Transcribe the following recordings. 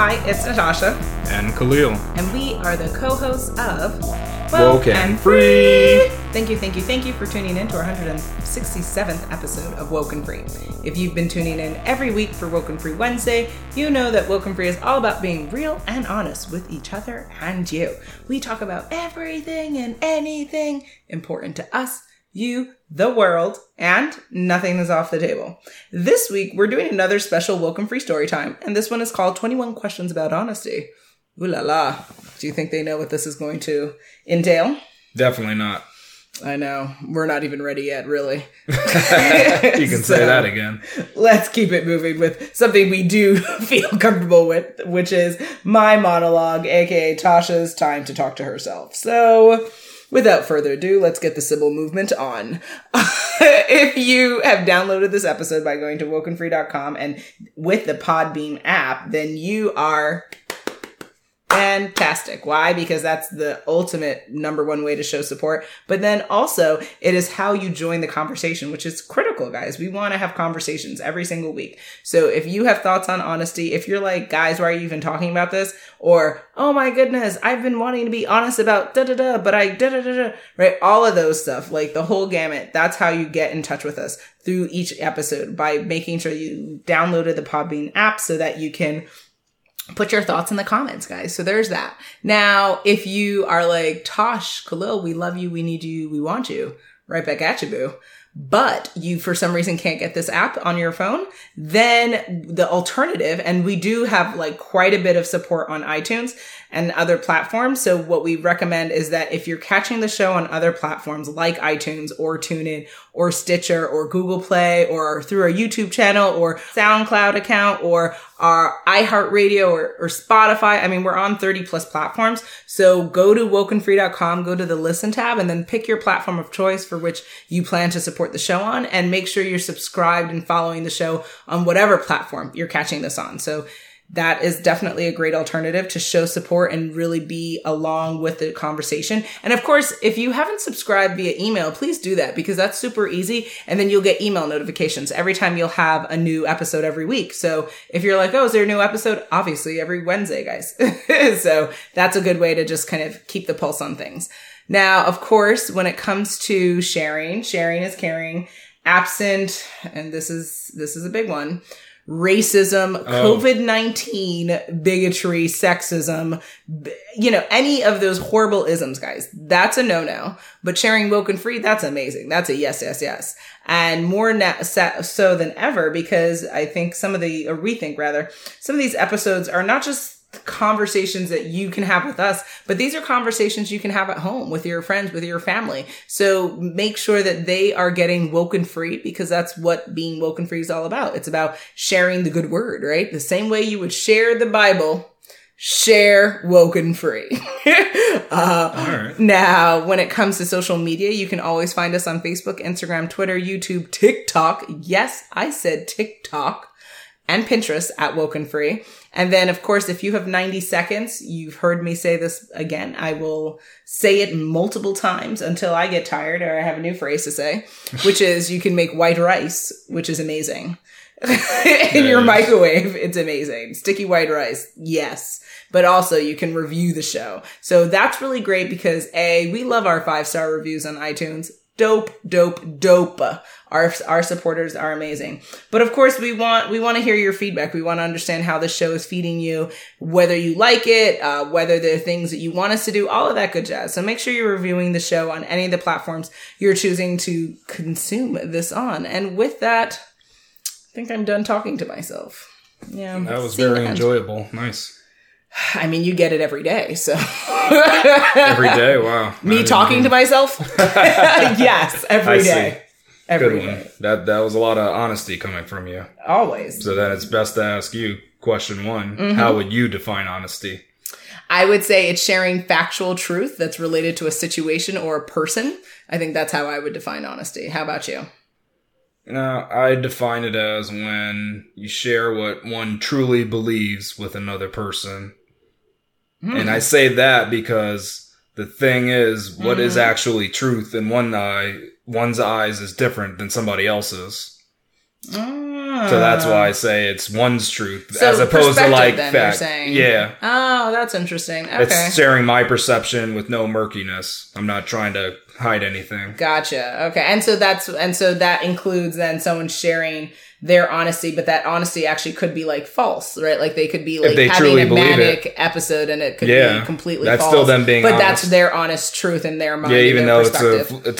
Hi, it's Natasha. And Khalil. And we are the co-hosts of Woke N Free. Thank you for tuning in to our 167th episode of Woke N Free. If you've been tuning in every week for Woke N Free Wednesday, you know that Woke N Free is all about being real and honest with each other and you. We talk about everything and anything important to us, you, the world, and nothing is off the table. This week, we're doing another special Woke N Free story time, and this one is called 21 Questions About Honesty. Ooh la la. Do you think they know what this is going to entail? Definitely not. I know. We're not even ready yet, really. You can say that again. Let's keep it moving with something we do feel comfortable with, which is my monologue, aka Tasha's time to talk to herself. So, without further ado, let's get the Sybil movement on. If you have downloaded this episode by going to wokenfree.com and with the Podbean app, then you are fantastic. Why? Because that's the ultimate number one way to show support. But then also, it is how you join the conversation, which is critical, guys. We want to have conversations every single week. So if you have thoughts on honesty, if you're like, guys, why are you even talking about this? Or, oh my goodness, I've been wanting to be honest about da-da-da, but I da-da-da-da, right? All of those stuff, like the whole gamut. That's how you get in touch with us through each episode, by making sure you downloaded the Podbean app so that you can put your thoughts in the comments, guys. So there's that. Now, if you are like, Tosh, Khalil, we love you, we need you, we want you, right back at you, boo. But you, for some reason, can't get this app on your phone, then the alternative, and we do have like quite a bit of support on iTunes and other platforms. So what we recommend is that if you're catching the show on other platforms like iTunes or TuneIn or Stitcher or Google Play or through our YouTube channel or SoundCloud account or our iHeartRadio or Spotify. I mean, we're on 30 plus platforms. So go to wokenfree.com, go to the listen tab, and then pick your platform of choice for which you plan to support the show on, and make sure you're subscribed and following the show on whatever platform you're catching this on. So that is definitely a great alternative to show support and really be along with the conversation. And of course, if you haven't subscribed via email, please do that, because that's super easy. And then you'll get email notifications every time you'll have a new episode every week. So if you're like, oh, is there a new episode? Obviously every Wednesday, guys. So that's a good way to just kind of keep the pulse on things. Now, of course, when it comes to sharing is caring, absent. And this is a big one. Racism, COVID-19, bigotry, sexism, you know, any of those horrible isms, guys, that's a no-no. But sharing Woke N Free, that's amazing. That's a yes, yes, yes. And more so than ever, because I think some of these episodes are not just conversations that you can have with us, but these are conversations you can have at home with your friends, with your family. So make sure that they are getting woke and free, because that's what being woke and free is all about. It's about sharing the good word, right? The same way you would share the Bible, share woke and free. Right. Now, when it comes to social media, you can always find us on Facebook, Instagram, Twitter, YouTube, TikTok. Yes, I said TikTok. And Pinterest at Woke N Free. And then, of course, if you have 90 seconds, you've heard me say this again. I will say it multiple times until I get tired or I have a new phrase to say, which is you can make white rice, which is amazing. In your microwave, it's amazing. Sticky white rice, yes. But also you can review the show. So that's really great, because A, we love our 5-star reviews on iTunes. Dope. Our supporters are amazing. But of course, we want to hear your feedback. We want to understand how the show is feeding you, whether you like it, whether there are things that you want us to do, all of that good jazz. So make sure you're reviewing the show on any of the platforms you're choosing to consume this on. And with that, I think I'm done talking to myself. Yeah. That was very enjoyable. Nice. I mean, you get it every day, so. Every day? Wow. Me talking to myself? Yes, every day. Every day. That was a lot of honesty coming from you. Always. So then it's best to ask you, question one, how would you define honesty? I would say it's sharing factual truth that's related to a situation or a person. I think that's how I would define honesty. How about you? No, I define it as when you share what one truly believes with another person. And I say that because the thing is, what is actually truth in one's eyes is different than somebody else's. So that's why I say it's one's truth, so as opposed to like then, fact. You're saying. Yeah. Oh, that's interesting. Okay. It's sharing my perception with no murkiness. I'm not trying to hide anything. Gotcha. Okay. And so that includes then someone sharing their honesty, but that honesty actually could be like false, right? Like they could be like having a manic episode and it could be completely false. That's still them being honest. But that's their honest truth in their mind. Yeah, even though it's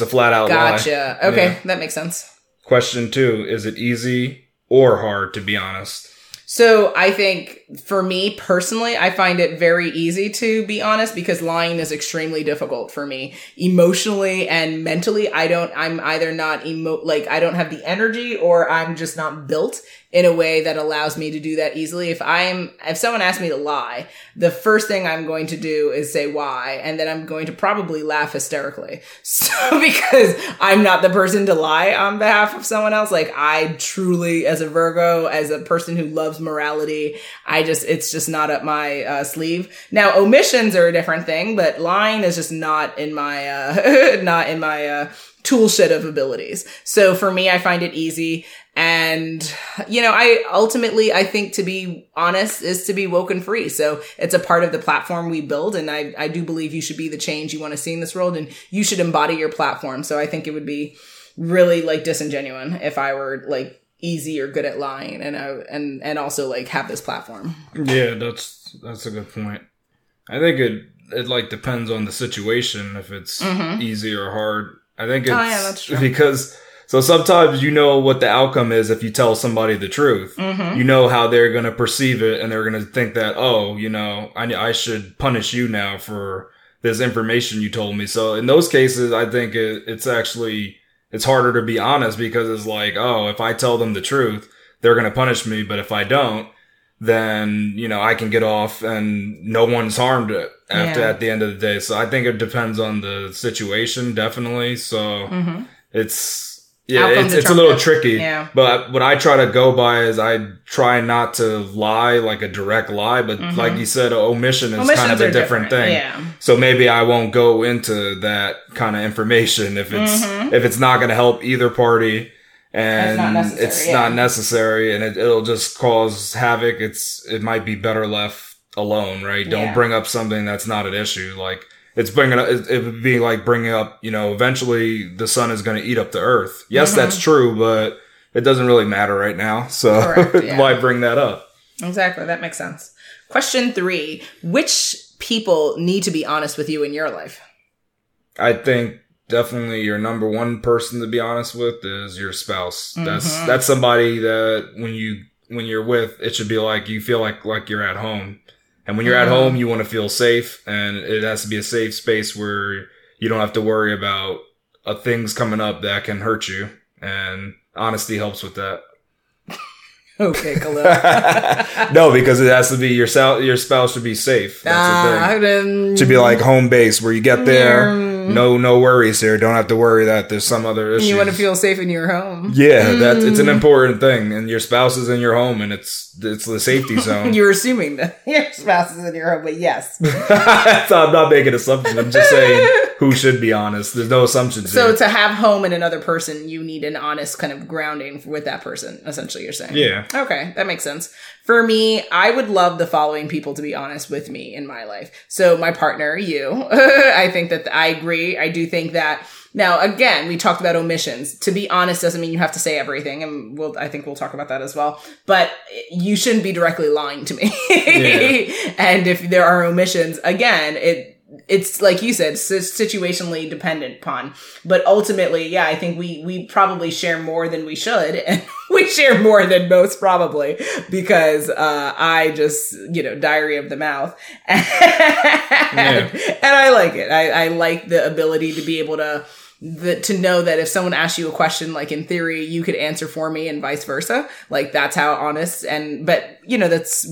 a flat out lie. Gotcha. Okay. Yeah. That makes sense. Question 2, is it easy or hard to be honest? So I think for me personally, I find it very easy to be honest because lying is extremely difficult for me emotionally and mentally. I don't have the energy, or I'm just not built in a way that allows me to do that easily. If someone asks me to lie, the first thing I'm going to do is say why, and then I'm going to probably laugh hysterically. So because I'm not the person to lie on behalf of someone else. Like I truly, as a Virgo, as a person who loves morality, it's just not up my sleeve. Now omissions are a different thing, but lying is just not in my, tool shed of abilities. So for me, I find it easy. And, I think to be honest is to be woke and free. So it's a part of the platform we build. And I do believe you should be the change you want to see in this world, and you should embody your platform. So I think it would be really like disingenuous if I were like easy or good at lying and also like have this platform. Yeah, that's a good point. I think it like depends on the situation, if it's easy or hard. I think it's that's true. Because... So sometimes you know what the outcome is if you tell somebody the truth. Mm-hmm. You know how they're going to perceive it, and they're going to think that, I should punish you now for this information you told me. So in those cases, I think it's harder to be honest, because it's like, oh, if I tell them the truth, they're going to punish me. But if I don't, then, I can get off and no one's harmed at the end of the day. So I think it depends on the situation, definitely. So it's a little tricky, but what I try to go by is I try not to lie like a direct lie, but like you said, omissions kind of a different thing. Yeah. So maybe I won't go into that kind of information if it's not going to help either party, and it's not necessary, and it'll just cause havoc. It might be better left alone, right? Yeah. Don't bring up something that's not an issue, like. It would be like bringing up, eventually the sun is going to eat up the earth. Yes, that's true, but it doesn't really matter right now. So correct, yeah. Why bring that up? Exactly. That makes sense. Question 3, which people need to be honest with you in your life? I think definitely your number one person to be honest with is your spouse. Mm-hmm. That's somebody that when you're with, it should be like you feel like you're at home. And when you're at home, you want to feel safe, and it has to be a safe space where you don't have to worry about things coming up that can hurt you. And honesty helps with that. Okay, Khalil. No, because it has to be your spouse should be safe. That's the thing. Should be like home base where you get there. No worries here. Don't have to worry that there's some other issue. You want to feel safe in your home. Yeah, that's it's an important thing. And your spouse is in your home, and it's the safety zone. You're assuming that your spouse is in your home, but yes. So I'm not making assumptions. I'm just saying who should be honest. There's no assumptions. So to have home in another person, you need an honest kind of grounding with that person, essentially you're saying. Yeah. Okay, that makes sense. For me, I would love the following people to be honest with me in my life. So my partner, you, I think that I agree. I do think that. Now, again, we talked about omissions. To be honest doesn't mean you have to say everything. And I think we'll talk about that as well. But you shouldn't be directly lying to me. Yeah. And if there are omissions, again, it's like you said, situationally dependent upon. But ultimately, yeah, I think we probably share more than we should. And we share more than most, probably, because I just, diary of the mouth. And I like it. I like the ability to be able to know that if someone asks you a question, like in theory, you could answer for me and vice versa. Like that's how honest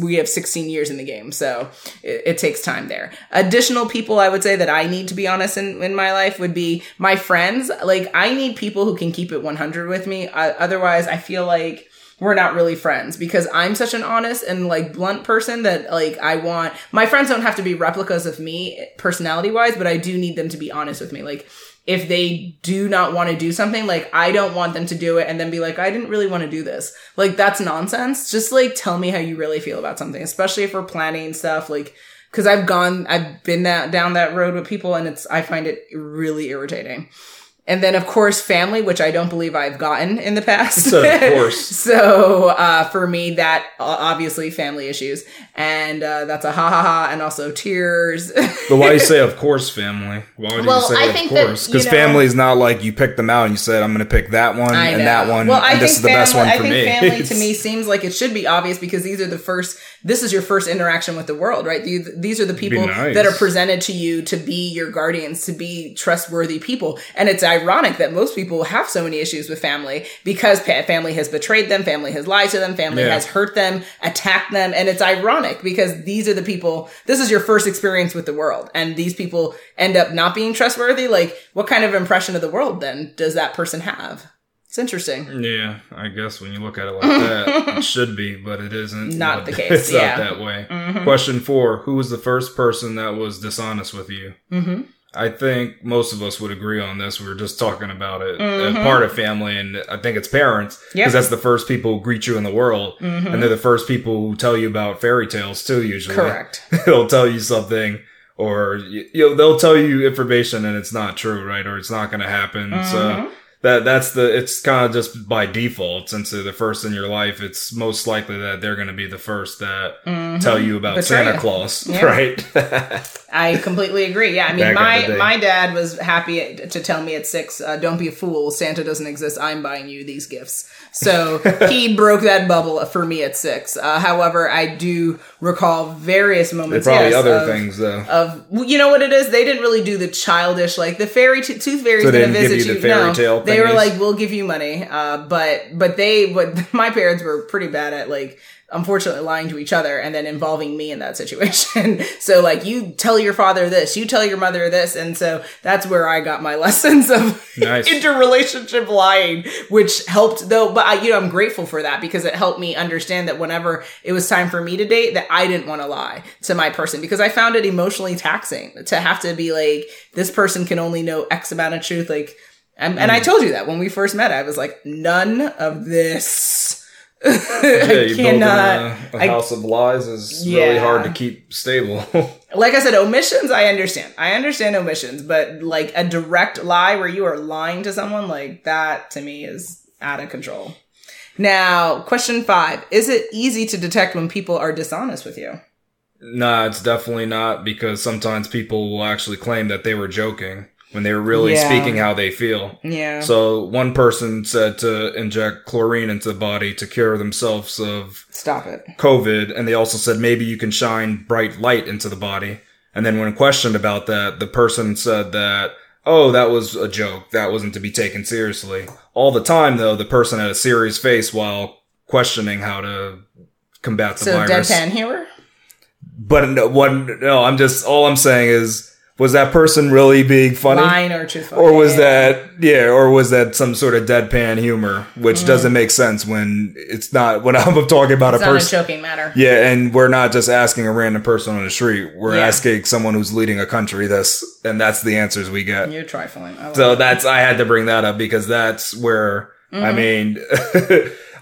we have 16 years in the game. So it takes time there. Additional people I would say that I need to be honest in my life would be my friends. Like I need people who can keep it 100 with me. Otherwise I feel like we're not really friends, because I'm such an honest and like blunt person that like I want my friends don't have to be replicas of me personality wise, but I do need them to be honest with me. Like, if they do not want to do something, like, I don't want them to do it and then be like, I didn't really want to do this. Like, that's nonsense. Just, like, tell me how you really feel about something, especially if we're planning stuff, like, because I've been down that road with people, and I find it really irritating. And then, of course, family, which I don't believe I've gotten in the past. So, of course. So for me, that obviously family issues. And that's a ha-ha-ha and also tears. But why do you say, of course, family? Why would you say, of course? Because family is not like you picked them out and you said, I'm going to pick that one and that one. Well, and this is the best one for me. I think family, to me, seems like it should be obvious because these are this is your first interaction with the world, right? These are the people that are presented to you to be your guardians, to be trustworthy people. And it's ironic that most people have so many issues with family because family has betrayed them, family has lied to them, family has hurt them, attacked them. And it's ironic because these are the people, this is your first experience with the world. And these people end up not being trustworthy. Like, what kind of impression of the world then does that person have? It's interesting. Yeah, I guess when you look at it like that, it should be, but it isn't. Not the case. It's not that way. Mm-hmm. Question 4, who was the first person that was dishonest with you? Mm-hmm. I think most of us would agree on this. We were just talking about it. Mm-hmm. As part of family, and I think it's parents, because that's the first people who greet you in the world. Mm-hmm. And they're the first people who tell you about fairy tales too, usually. Correct. They'll tell you something, or they'll tell you information and it's not true, right? Or it's not going to happen. Mm-hmm. So it's kind of just by default, since they're the first in your life, it's most likely that they're going to be the first that tell you about Santa Claus, right? I completely agree. Yeah, I mean, my dad was happy to tell me at 6, don't be a fool, Santa doesn't exist, I'm buying you these gifts. So he broke that bubble for me at 6. However, I do recall various moments. There probably other things, though. You know what it is? They didn't really do the childish, like, the tooth fairy's going to visit you. No. They were like, we'll give you money. But my parents were pretty bad at, like, unfortunately lying to each other and then involving me in that situation. So, like, you tell your father this, you tell your mother this. And so that's where I got my lessons of interrelationship lying, which helped, though. But I'm grateful for that because it helped me understand that whenever it was time for me to date, that I didn't want to lie to my person, because I found it emotionally taxing to have to be like, this person can only know X amount of truth. Like, and I told you that when we first met, I was like, none of this. I cannot. A house of lies is really hard to keep stable. Like I said, omissions, I understand. I understand omissions, but like a direct lie where you are lying to someone, like that to me is out of control. Now, question 5. Is it easy to detect when people are dishonest with you? Nah, it's definitely not, because sometimes people will actually claim that they were joking when they were really speaking how they feel. Yeah. So one person said to inject chlorine into the body to cure themselves of COVID. And they also said, maybe you can shine bright light into the body. And then when questioned about that, the person said that, oh, that was a joke, that wasn't to be taken seriously. All the time, though, the person had a serious face while questioning how to combat the virus. So deadpan humor? But all I'm saying is, was that person really being funny? Lying or truthful. Or was that some sort of deadpan humor, which doesn't make sense when it's not, when I'm talking about a person. It's not a joking matter. Yeah, and we're not just asking a random person on the street. We're asking someone who's leading a country and that's the answers we get. You're trifling. I had to bring that up because that's where, I mean,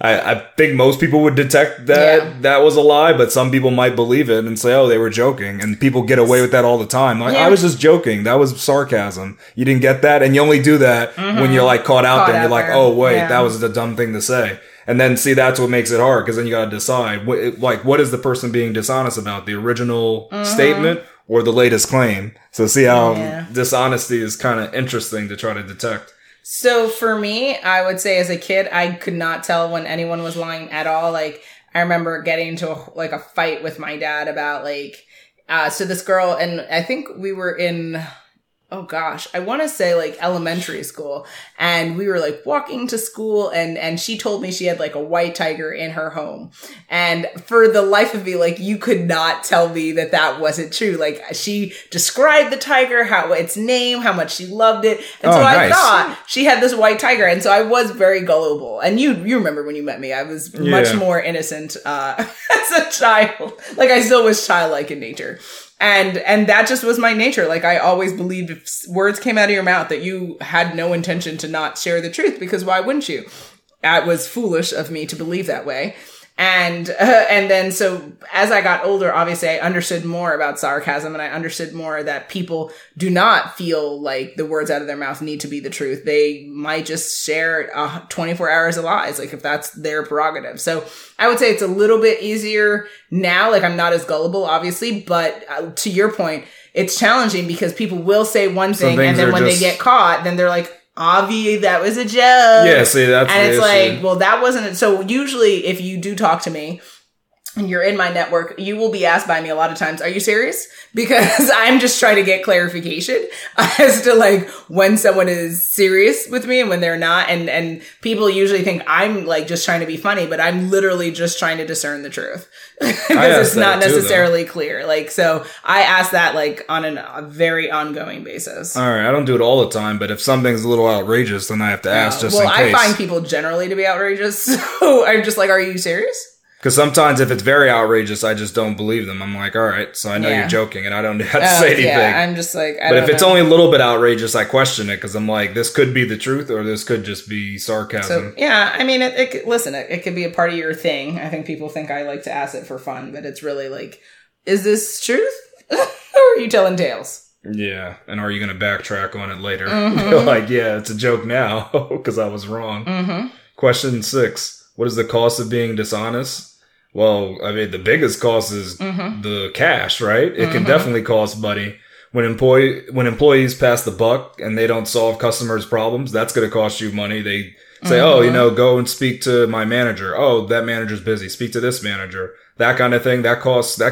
I think most people would detect that that was a lie, but some people might believe it and say, oh, they were joking. And people get away with that all the time. Like, I was just joking. That was sarcasm. You didn't get that. And you only do that when you're like caught out there. You're like, oh, wait, that was the dumb thing to say. And then that's what makes it hard, because then you got to decide what is the person being dishonest about? The original statement or the latest claim? So see how dishonesty is kind of interesting to try to detect. So for me, I would say as a kid, I could not tell when anyone was lying at all. Like, I remember getting into a fight with my dad about so this girl, and I think we were in, oh gosh, I want to say like elementary school, and we were like walking to school, and she told me she had like a white tiger in her home. And for the life of me, like, you could not tell me that wasn't true. Like, she described the tiger, how its name, how much she loved it. And I thought she had this white tiger. And so I was very gullible. And you remember when you met me, I was much more innocent as a child. Like, I still was childlike in nature. And that just was my nature. Like, I always believed if words came out of your mouth that you had no intention to not share the truth, because why wouldn't you? That was foolish of me to believe that way. And then, so as I got older, obviously I understood more about sarcasm, and I understood more that people do not feel like the words out of their mouth need to be the truth. They might just share 24 hours of lies, like if that's their prerogative. So I would say it's a little bit easier now. Like, I'm not as gullible, obviously, but to your point, it's challenging because people will say one thing and then when they get caught, then they're like, obvi, that was a joke. Yeah, see, that's and it's issue. Like, well, that wasn't it. So usually if you do talk to me and you're in my network, you will be asked by me a lot of times, are you serious? Because I'm just trying to get clarification as to like when someone is serious with me and when they're not. And people usually think I'm like just trying to be funny, but I'm literally just trying to discern the truth because it's not necessarily clear. Like, so I ask that like on a very ongoing basis. All right. I don't do it all the time, but if something's a little outrageous, then I have to ask just in case. Well, I find people generally to be outrageous. So I'm just like, are you serious? Because sometimes if it's very outrageous, I just don't believe them. I'm like, all right, so I know you're joking and I don't have to say anything. Yeah, I'm just like, I don't know. But if it's only a little bit outrageous, I question it because I'm like, this could be the truth or this could just be sarcasm. So, yeah, I mean, it could be a part of your thing. I think people think I like to ask it for fun, but it's really like, is this truth? Or are you telling tales? Yeah, and are you going to backtrack on it later? Mm-hmm. You're like, yeah, it's a joke now because I was wrong. Mm-hmm. Question 6. What is the cost of being dishonest? Well, I mean, the biggest cost is the cash, right? It can definitely cost money. When employees pass the buck and they don't solve customers' problems, that's going to cost you money. They say, oh, you know, go and speak to my manager. Oh, that manager's busy. Speak to this manager. That kind of thing. That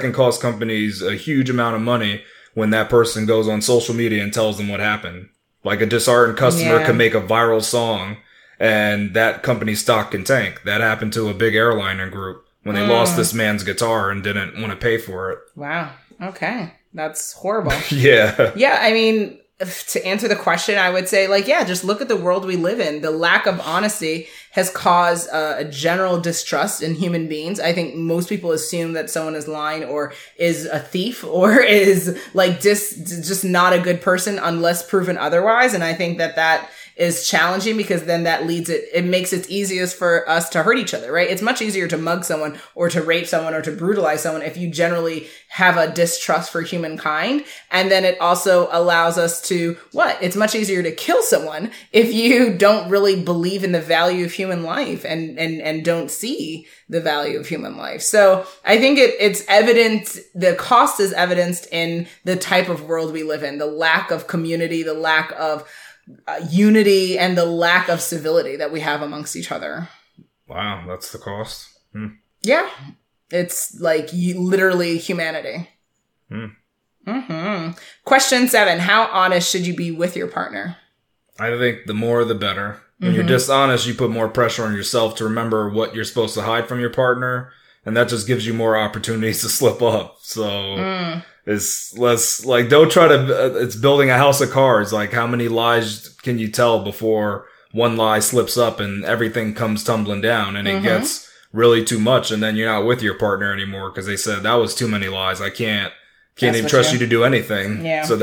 can cost companies a huge amount of money when that person goes on social media and tells them what happened. Like a disheartened customer can make a viral song. And that company's stock can tank. That happened to a big airliner group when they lost this man's guitar and didn't want to pay for it. Wow. Okay. That's horrible. Yeah. Yeah. I mean, to answer the question, I would say, like, yeah, just look at the world we live in. The lack of honesty has caused a general distrust in human beings. I think most people assume that someone is lying or is a thief or is like just not a good person unless proven otherwise. And I think that is challenging because then that leads it makes it easiest for us to hurt each other, right? It's much easier to mug someone or to rape someone or to brutalize someone if you generally have a distrust for humankind. And then it also allows us to it's much easier to kill someone if you don't really believe in the value of human life and don't see the value of human life. So I think it's evident, the cost is evidenced in the type of world we live in, the lack of community, the lack of unity, and the lack of civility that we have amongst each other. Wow, that's the cost. Yeah, it's like literally humanity. Question 7: How honest should you be with your partner? I think the more the better. When you're dishonest, you put more pressure on yourself to remember what you're supposed to hide from your partner, and that just gives you more opportunities to slip up. So. It's less like, don't try to, it's building a house of cards. Like, how many lies can you tell before one lie slips up and everything comes tumbling down and it gets really too much. And then you're not with your partner anymore because they said that was too many lies. I can't even trust you to do anything. Yeah. So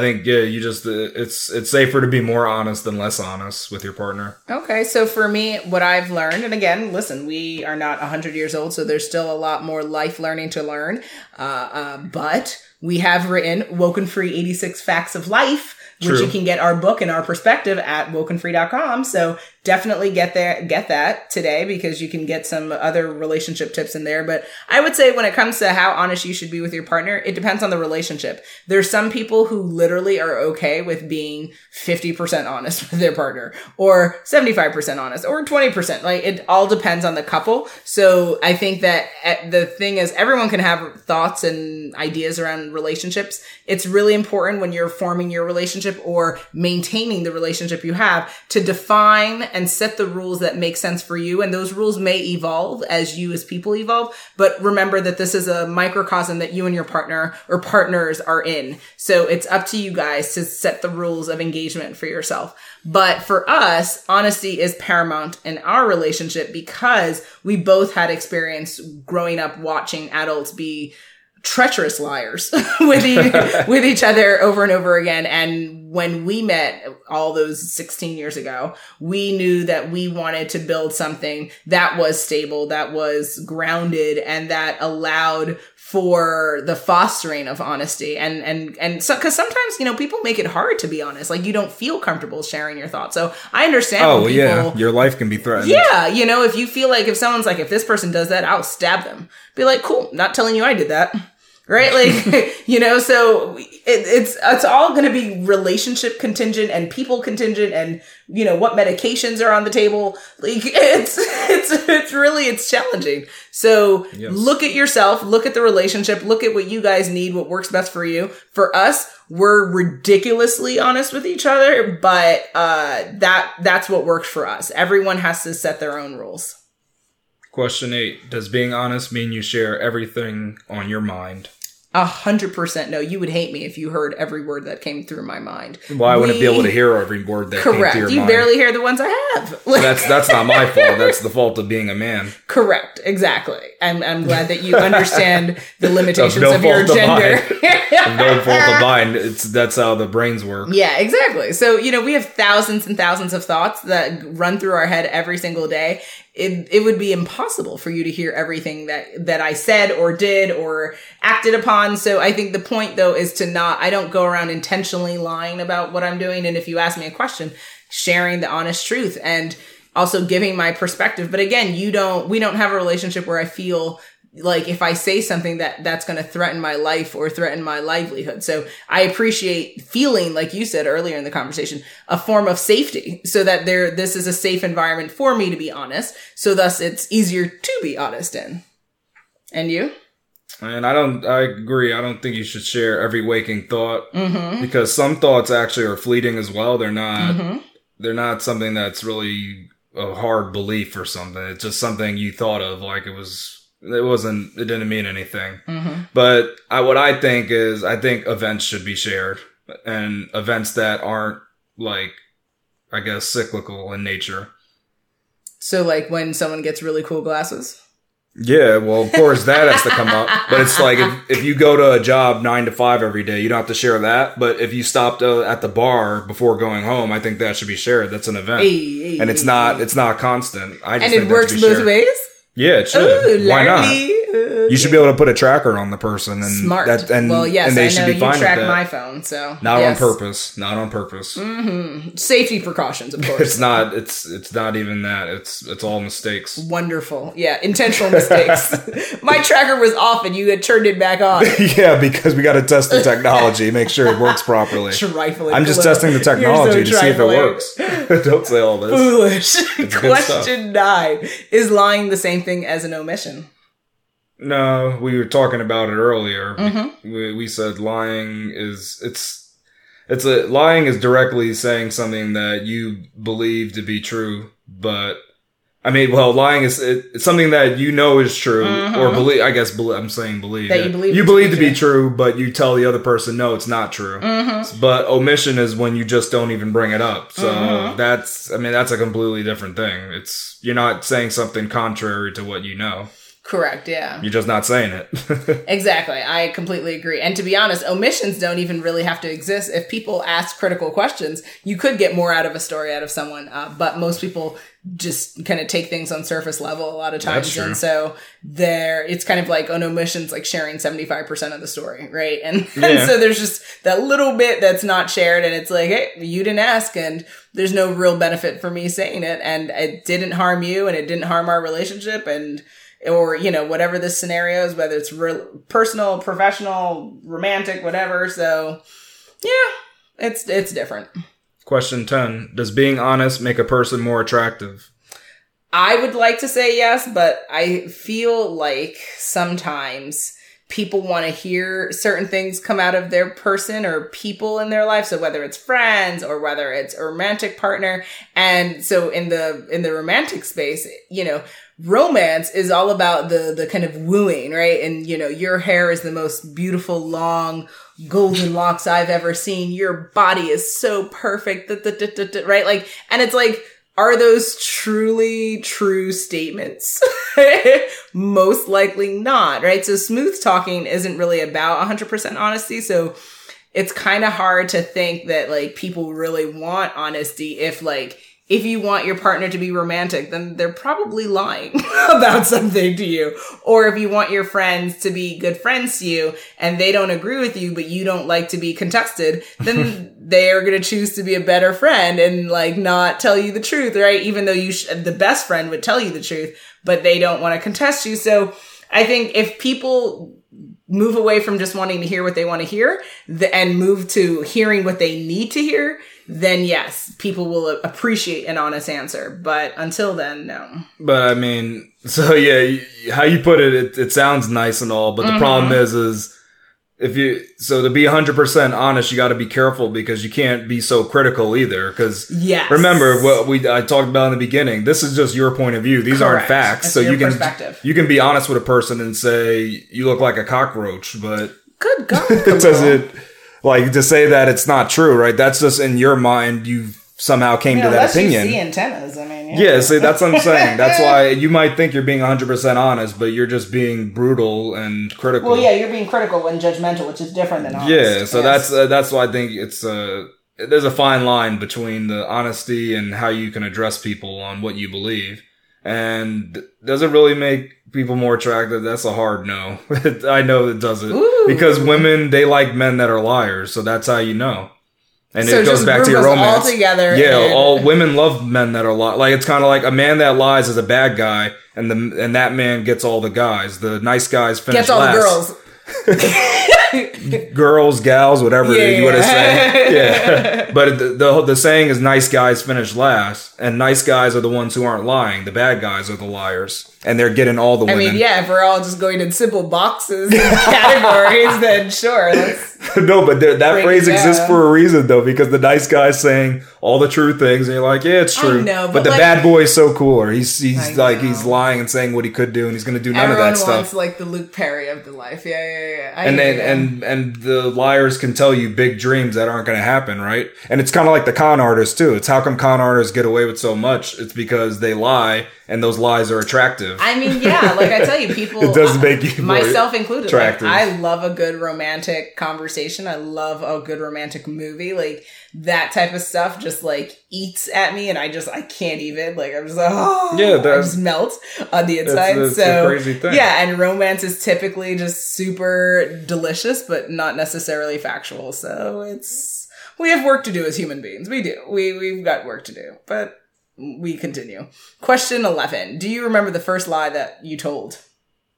it's safer to be more honest than less honest with your partner. Okay. So for me, what I've learned, and again, listen, we are not 100 years old, so there's still a lot more life learning to learn. But we have written Woke and Free 86 Facts of Life, which you can get our book and our perspective at wokenfree.com. So definitely get that today because you can get some other relationship tips in there. But I would say when it comes to how honest you should be with your partner, it depends on the relationship. There's some people who literally are okay with being 50% honest with their partner or 75% honest or 20%. Like, it all depends on the couple. So I think that the thing is, everyone can have thoughts and ideas around relationships. It's really important when you're forming your relationship or maintaining the relationship you have to define and set the rules that make sense for you. And those rules may evolve as people evolve. But remember that this is a microcosm that you and your partner or partners are in. So it's up to you guys to set the rules of engagement for yourself. But for us, honesty is paramount in our relationship because we both had experience growing up watching adults be treacherous liars with each other over and over again. And when we met all those 16 years ago, we knew that we wanted to build something that was stable, that was grounded, and that allowed for the fostering of honesty. And so, cause sometimes, you know, people make it hard to be honest. Like, you don't feel comfortable sharing your thoughts. So I understand. Oh, people, yeah. Your life can be threatened. Yeah. You know, if you feel like, if someone's like, if this person does that, I'll stab them. Be like, cool. Not telling you I did that. Right? Like, you know, so it's all going to be relationship contingent and people contingent and, you know, what medications are on the table. Like, it's really challenging. So yes. Look at yourself, look at the relationship, look at what you guys need, what works best for you. For us, we're ridiculously honest with each other, but, that's what works for us. Everyone has to set their own rules. Question 8. Does being honest mean you share everything on your mind? 100% no. You would hate me if you heard every word that came through my mind. Well, I wouldn't be able to hear every word that correct. Came through your mind. You barely hear the ones I have. Like, that's not my fault. That's the fault of being a man. Correct. Exactly. I'm glad that you understand the limitations of your gender. No fault of mine. That's how the brains work. Yeah, exactly. So, you know, we have thousands and thousands of thoughts that run through our head every single day. It would be impossible for you to hear everything that I said or did or acted upon. So I think the point, though, is I don't go around intentionally lying about what I'm doing. And if you ask me a question, sharing the honest truth and also giving my perspective. But again, we don't have a relationship where I feel like if I say something that's going to threaten my life or threaten my livelihood. So I appreciate feeling, like you said earlier in the conversation, a form of safety so that this is a safe environment for me to be honest. So thus it's easier to be honest in. And you? And I agree. I don't think you should share every waking thought because some thoughts actually are fleeting as well. They're not something that's really a hard belief or something. It's just something you thought of, like it didn't mean anything. But I think events should be shared, and events that aren't, like, I guess, cyclical in nature. So like when someone gets really cool glasses? Yeah, well, of course that has to come up. But it's like if you go to a job 9 to 5 every day, you don't have to share that. But if you stopped at the bar before going home, I think that should be shared. That's an event. And it's not constant. It works both ways? Yeah, it should. Why not? You should be able to put a tracker on the person. And smart. I know you track my phone, so. Not on purpose. Mm-hmm. Safety precautions, of course. It's not even that. It's all mistakes. Wonderful. Yeah, intentional mistakes. My tracker was off and you had turned it back on. Yeah, because we got to test the technology, make sure it works properly. Trifling. I'm just testing the technology to see if it works. Don't say all this. Foolish. Question 9. Is lying the same thing as an omission? No, we were talking about it earlier. We said lying is lying is directly saying something that you believe to be true, but I mean, well, lying is it's something that you know is true or believe. I guess I'm saying believe that you believe to be true, but you tell the other person no, it's not true. But omission is when you just don't even bring it up. So that's a completely different thing. It's you're not saying something contrary to what you know. Correct, yeah. You're just not saying it. Exactly. I completely agree. And to be honest, omissions don't even really have to exist. If people ask critical questions, you could get more out of a story out of someone. But most people just kind of take things on surface level a lot of times. And so it's kind of like an omission's like sharing 75% of the story, right? And so there's just that little bit that's not shared. And it's like, hey, you didn't ask. And there's no real benefit for me saying it. And it didn't harm you. And it didn't harm our relationship. Or, you know, whatever the scenario is, whether it's personal, professional, romantic, whatever. So, yeah, it's different. Question 10. Does being honest make a person more attractive? I would like to say yes, but I feel like sometimes people want to hear certain things come out of their person or people in their life. So whether it's friends or whether it's a romantic partner. And so in the romantic space, you know, romance is all about the kind of wooing, right? And, you know, your hair is the most beautiful, long, golden locks I've ever seen. Your body is so perfect, right? Like, and it's like, Are those truly true statements? Most likely not, right? So smooth talking isn't really about 100% honesty. So it's kind of hard to think that like people really want honesty. If you want your partner to be romantic, then they're probably lying about something to you. Or if you want your friends to be good friends to you and they don't agree with you, but you don't like to be contested, then they are going to choose to be a better friend and like not tell you the truth, right? Even though the best friend would tell you the truth, but they don't want to contest you. So I think if people move away from just wanting to hear what they want to hear and move to hearing what they need to hear, then yes, people will appreciate an honest answer. But until then, no. But I mean, so yeah, how you put it, it sounds nice and all, but the problem is if you, so to be 100% honest, you got to be careful because you can't be so critical either. Because remember what I talked about in the beginning, this is just your point of view. These aren't facts. That's so you can be honest with a person and say, you look like a cockroach, but good God, like to say that it's not true, right? That's just in your mind. You somehow came to that opinion. You see antennas. I mean, yeah. See, that's what I'm saying. That's why you might think you're being 100% honest, but you're just being brutal and critical. Well, yeah, you're being critical and judgmental, which is different than honest. Yeah. So that's why I think it's there's a fine line between the honesty and how you can address people on what you believe. And does it really make people more attractive? That's a hard no. I know it doesn't. Ooh. Because women, they like men that are liars. So that's how you know. And so it goes back to your romance. All together all women love men that are liars. Like, it's kind of like a man that lies is a bad guy. And that man gets all the guys. The nice guys finish gets all last. The girls. Girls, gals, whatever you want to say. Yeah. But the saying is nice guys finish last. And nice guys are the ones who aren't lying. The bad guys are the liars. And they're getting all the women. I mean, yeah, if we're all just going in simple boxes and categories, then sure. No, but that phrase exists for a reason, though, because the nice guy's saying all the true things, and you're like, yeah, it's true. I know, but the bad boy is so cooler. He's like, he's lying and saying what he could do, and he's going to do none of that stuff. Everyone wants, like, the Luke Perry of the life. Yeah. And the liars can tell you big dreams that aren't going to happen, right? And it's kind of like the con artists, too. It's how come con artists get away with so much? It's because they lie, and those lies are attractive. I mean, yeah, like I tell you, people, it does make you myself included. Like, I love a good romantic conversation. I love a good romantic movie. Like that type of stuff just like eats at me, and I can't even. Like I'm just like, I just melt on the inside. That's a crazy thing. Yeah, and romance is typically just super delicious, but not necessarily factual. So we have work to do as human beings. We do. We've got work to do, but. We continue. Question 11. Do you remember the first lie that you told?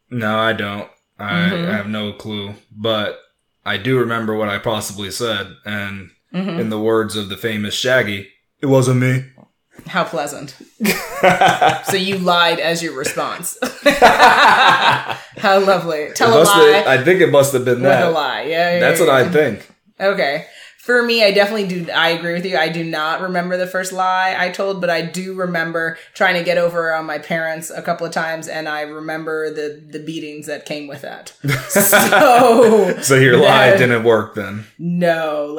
No, I don't. I have no clue. But I do remember what I possibly said. And in the words of the famous Shaggy, it wasn't me. How pleasant. So you lied as your response. How lovely. Tell a lie. I think it must have been that. A lie. Yeah, that's what I think. Okay. For me, I definitely do. I agree with you. I do not remember the first lie I told, but I do remember trying to get over on my parents a couple of times, and I remember the beatings that came with that. So your lie didn't work then? No,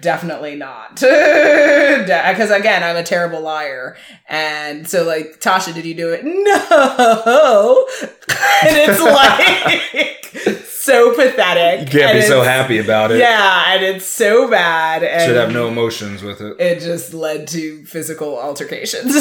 definitely not. Because again, I'm a terrible liar, and so like, Tasha, did you do it? No, and it's like. So pathetic. You can't be so happy about it. Yeah, and it's so bad. And should have no emotions with it. It just led to physical altercations.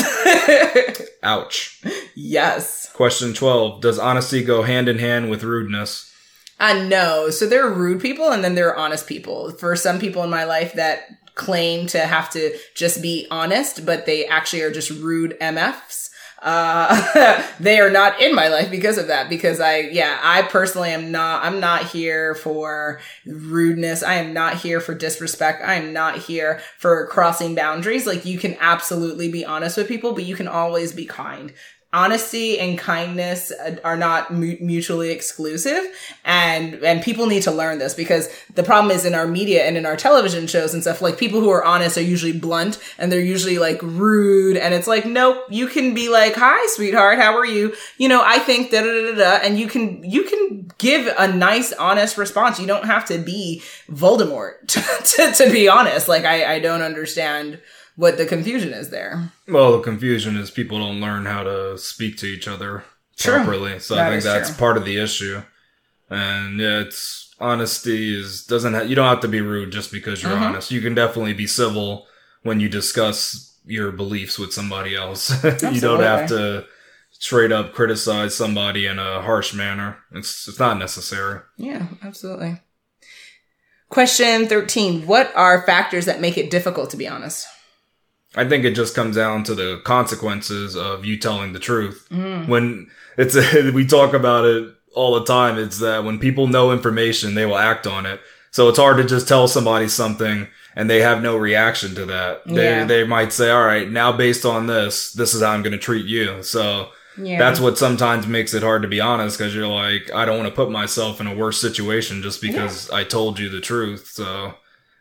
Ouch. Yes. Question 12. Does honesty go hand in hand with rudeness? No. So there are rude people and then there are honest people. For some people in my life that claim to have to just be honest, but they actually are just rude MFs. They are not in my life because of that, because I personally I'm not here for rudeness. I am not here for disrespect. I am not here for crossing boundaries. Like, you can absolutely be honest with people, but you can always be kind. Honesty and kindness are not mutually exclusive, and people need to learn this, because the problem is in our media and in our television shows and stuff, like, people who are honest are usually blunt and they're usually like rude, and it's like, nope, you can be like, hi sweetheart, how are you? You know, I think da da da da, and you can give a nice honest response. You don't have to be Voldemort to be honest. Like, I don't understand what the confusion is there. Well, the confusion is people don't learn how to speak to each other properly. So that I think that's part of the issue. And yeah, it's honesty is you don't have to be rude just because you're honest. You can definitely be civil when you discuss your beliefs with somebody else. You don't have to straight up criticize somebody in a harsh manner. It's not necessary. Yeah, absolutely. Question 13. What are factors that make it difficult to be honest? I think it just comes down to the consequences of you telling the truth. When we talk about it all the time. It's that when people know information, they will act on it. So it's hard to just tell somebody something and they have no reaction to that. They might say, all right, now based on this, this is how I'm going to treat you. So that's what sometimes makes it hard to be honest, because you're like, I don't want to put myself in a worse situation just because I told you the truth. So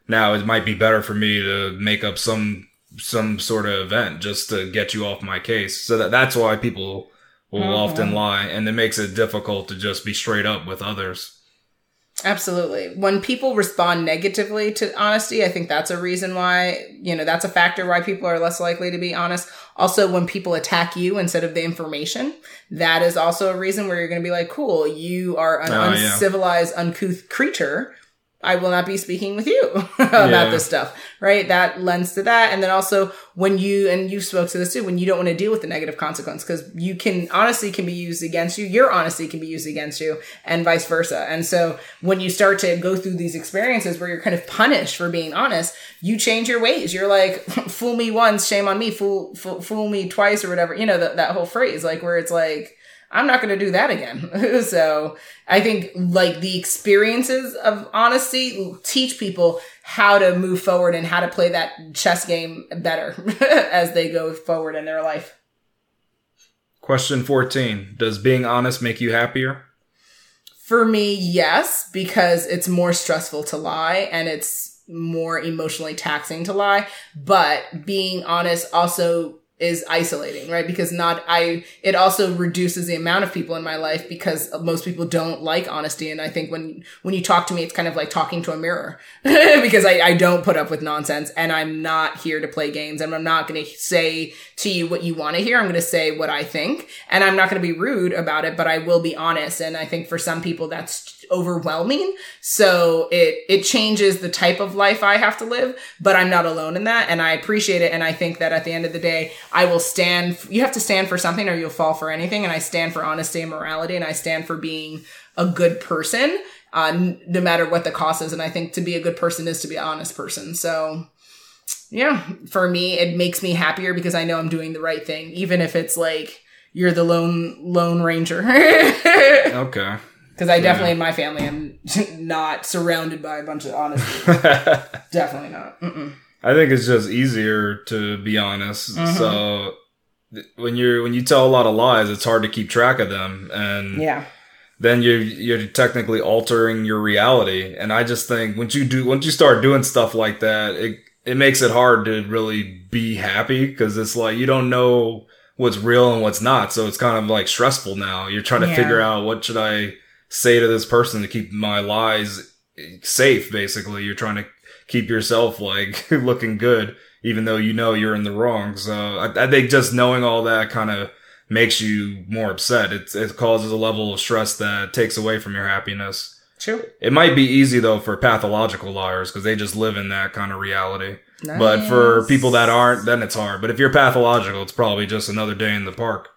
now it might be better for me to make up some sort of event just to get you off my case. So that's why people will often lie, and it makes it difficult to just be straight up with others. Absolutely. When people respond negatively to honesty, I think that's a reason why, that's a factor why people are less likely to be honest. Also, when people attack you instead of the information, that is also a reason where you're going to be like, cool, you are an uncivilized, uncouth creature. I will not be speaking with you about this stuff, right? That lends to that. And then also when you spoke to this too, when you don't want to deal with the negative consequence, because honesty can be used against you. Your honesty can be used against you and vice versa. And so when you start to go through these experiences where you're kind of punished for being honest, you change your ways. You're like, fool me once, shame on me, fool me twice or whatever, that whole phrase, like where it's like, I'm not going to do that again. So I think like the experiences of honesty teach people how to move forward and how to play that chess game better as they go forward in their life. Question 14. Does being honest make you happier? For me, yes, because it's more stressful to lie and it's more emotionally taxing to lie. But being honest also is isolating, right? Because it also reduces the amount of people in my life because most people don't like honesty. And I think when you talk to me, it's kind of like talking to a mirror because I don't put up with nonsense and I'm not here to play games and I'm not going to say to you what you want to hear. I'm going to say what I think and I'm not going to be rude about it, but I will be honest. And I think for some people that's overwhelming. So it changes the type of life I have to live, but I'm not alone in that. And I appreciate it. And I think that at the end of the day, I will stand, you have to stand for something or you'll fall for anything. And I stand for honesty and morality and I stand for being a good person, no matter what the cost is. And I think to be a good person is to be an honest person. So yeah, for me, it makes me happier because I know I'm doing the right thing. Even if it's like, you're the lone ranger. Okay. Cause I definitely in my family, am not surrounded by a bunch of honest people. Definitely not. Mm-mm. I think it's just easier to be honest. Mm-hmm. So when you tell a lot of lies, it's hard to keep track of them, and then you're technically altering your reality. And I just think once you start doing stuff like that, it makes it hard to really be happy because it's like you don't know what's real and what's not. So it's kind of like stressful now. You're trying to figure out what should I say to this person to keep my lies safe. Basically, you're trying to keep yourself like looking good, even though you're in the wrong. So I think just knowing all that kind of makes you more upset. It causes a level of stress that takes away from your happiness. True. It might be easy though for pathological liars because they just live in that kind of reality. Nice. But for people that aren't, then it's hard. But if you're pathological, it's probably just another day in the park.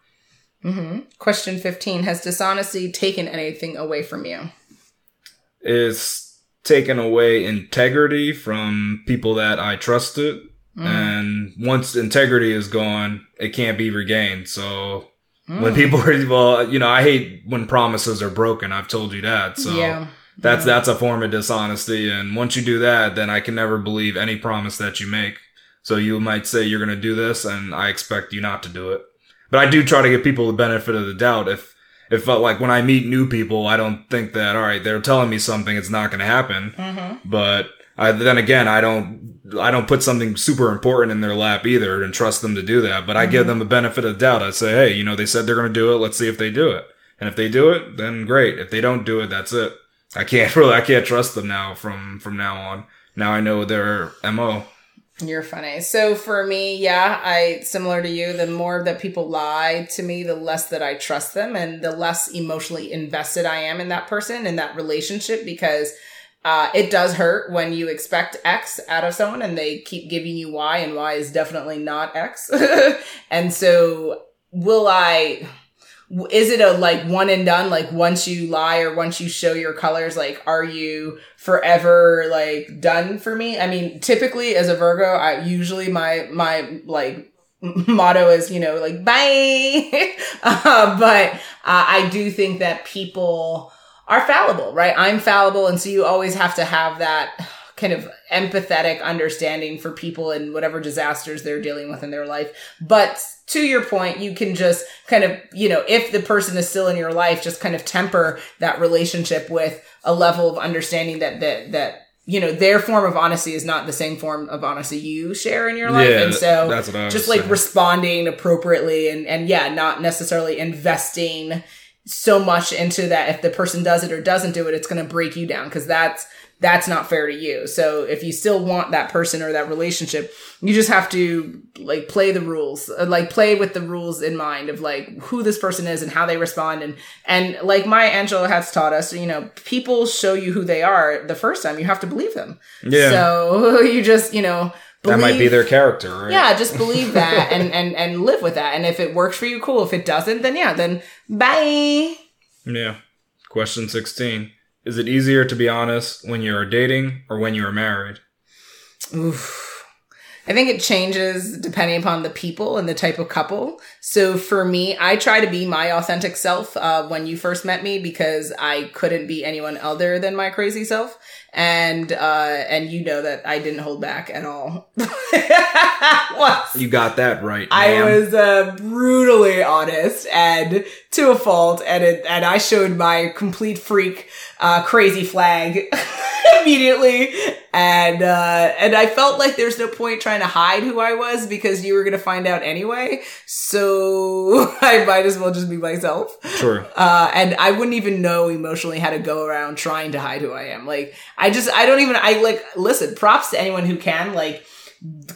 Mm-hmm. Question 15: Has dishonesty taken anything away from you? It's taken away integrity from people that I trusted. Mm. And once integrity is gone, it can't be regained. So when people are, I hate when promises are broken. I've told you that. So that's a form of dishonesty. And once you do that, then I can never believe any promise that you make. So you might say you're going to do this and I expect you not to do it. But I do try to give people the benefit of the doubt. It felt like when I meet new people, I don't think that, all right, they're telling me something, it's not going to happen. Mm-hmm. But I don't put something super important in their lap either and trust them to do that. But I give them the benefit of the doubt. I say, hey, they said they're going to do it. Let's see if they do it. And if they do it, then great. If they don't do it, that's it. I can't trust them now from now on. Now I know their MO. You're funny. So for me, yeah, I similar to you, the more that people lie to me, the less that I trust them and the less emotionally invested I am in that person, in that relationship, because it does hurt when you expect X out of someone and they keep giving you Y, and Y is definitely not X. And so is it a like one and done? Like once you lie or once you show your colors, like are you forever like done for me? I mean, typically as a Virgo, I usually my like motto is, you know, like bye. But I do think that people are fallible, right? I'm fallible. And so you always have to have that kind of empathetic understanding for people and whatever disasters they're dealing with in their life. But to your point, you can just kind of, you know, if the person is still in your life, just kind of temper that relationship with a level of understanding that you know, their form of honesty is not the same form of honesty you share in your life. Yeah, and so that's what I was just saying. Like responding appropriately and yeah, not necessarily investing so much into that. If the person does it or doesn't do it, it's going to break you down, because that's not fair to you. So if you still want that person or that relationship, you just have to like play the rules, like play with the rules in mind of like who this person is and how they respond. And like Maya Angelou has taught us, you know, people show you who they are the first time. You have to believe them. Yeah. So you just, you know, believe, that might be their character, right? Yeah, just believe that and live with that. And if it works for you, cool. If it doesn't, then yeah, then bye. Yeah. Question 16. Is it easier to be honest when you're dating or when you're married? Oof. I think it changes depending upon the people and the type of couple. So for me, I try to be my authentic self when you first met me, because I couldn't be anyone other than my crazy self. And you know that I didn't hold back at all. You got that right, ma'am. I was brutally honest and to a fault, and I showed my complete freak, crazy flag immediately, and I felt like there's no point trying to hide who I was, because you were gonna find out anyway. So I might as well just be myself. Sure. And I wouldn't even know emotionally how to go around trying to hide who I am. Like listen, props to anyone who can like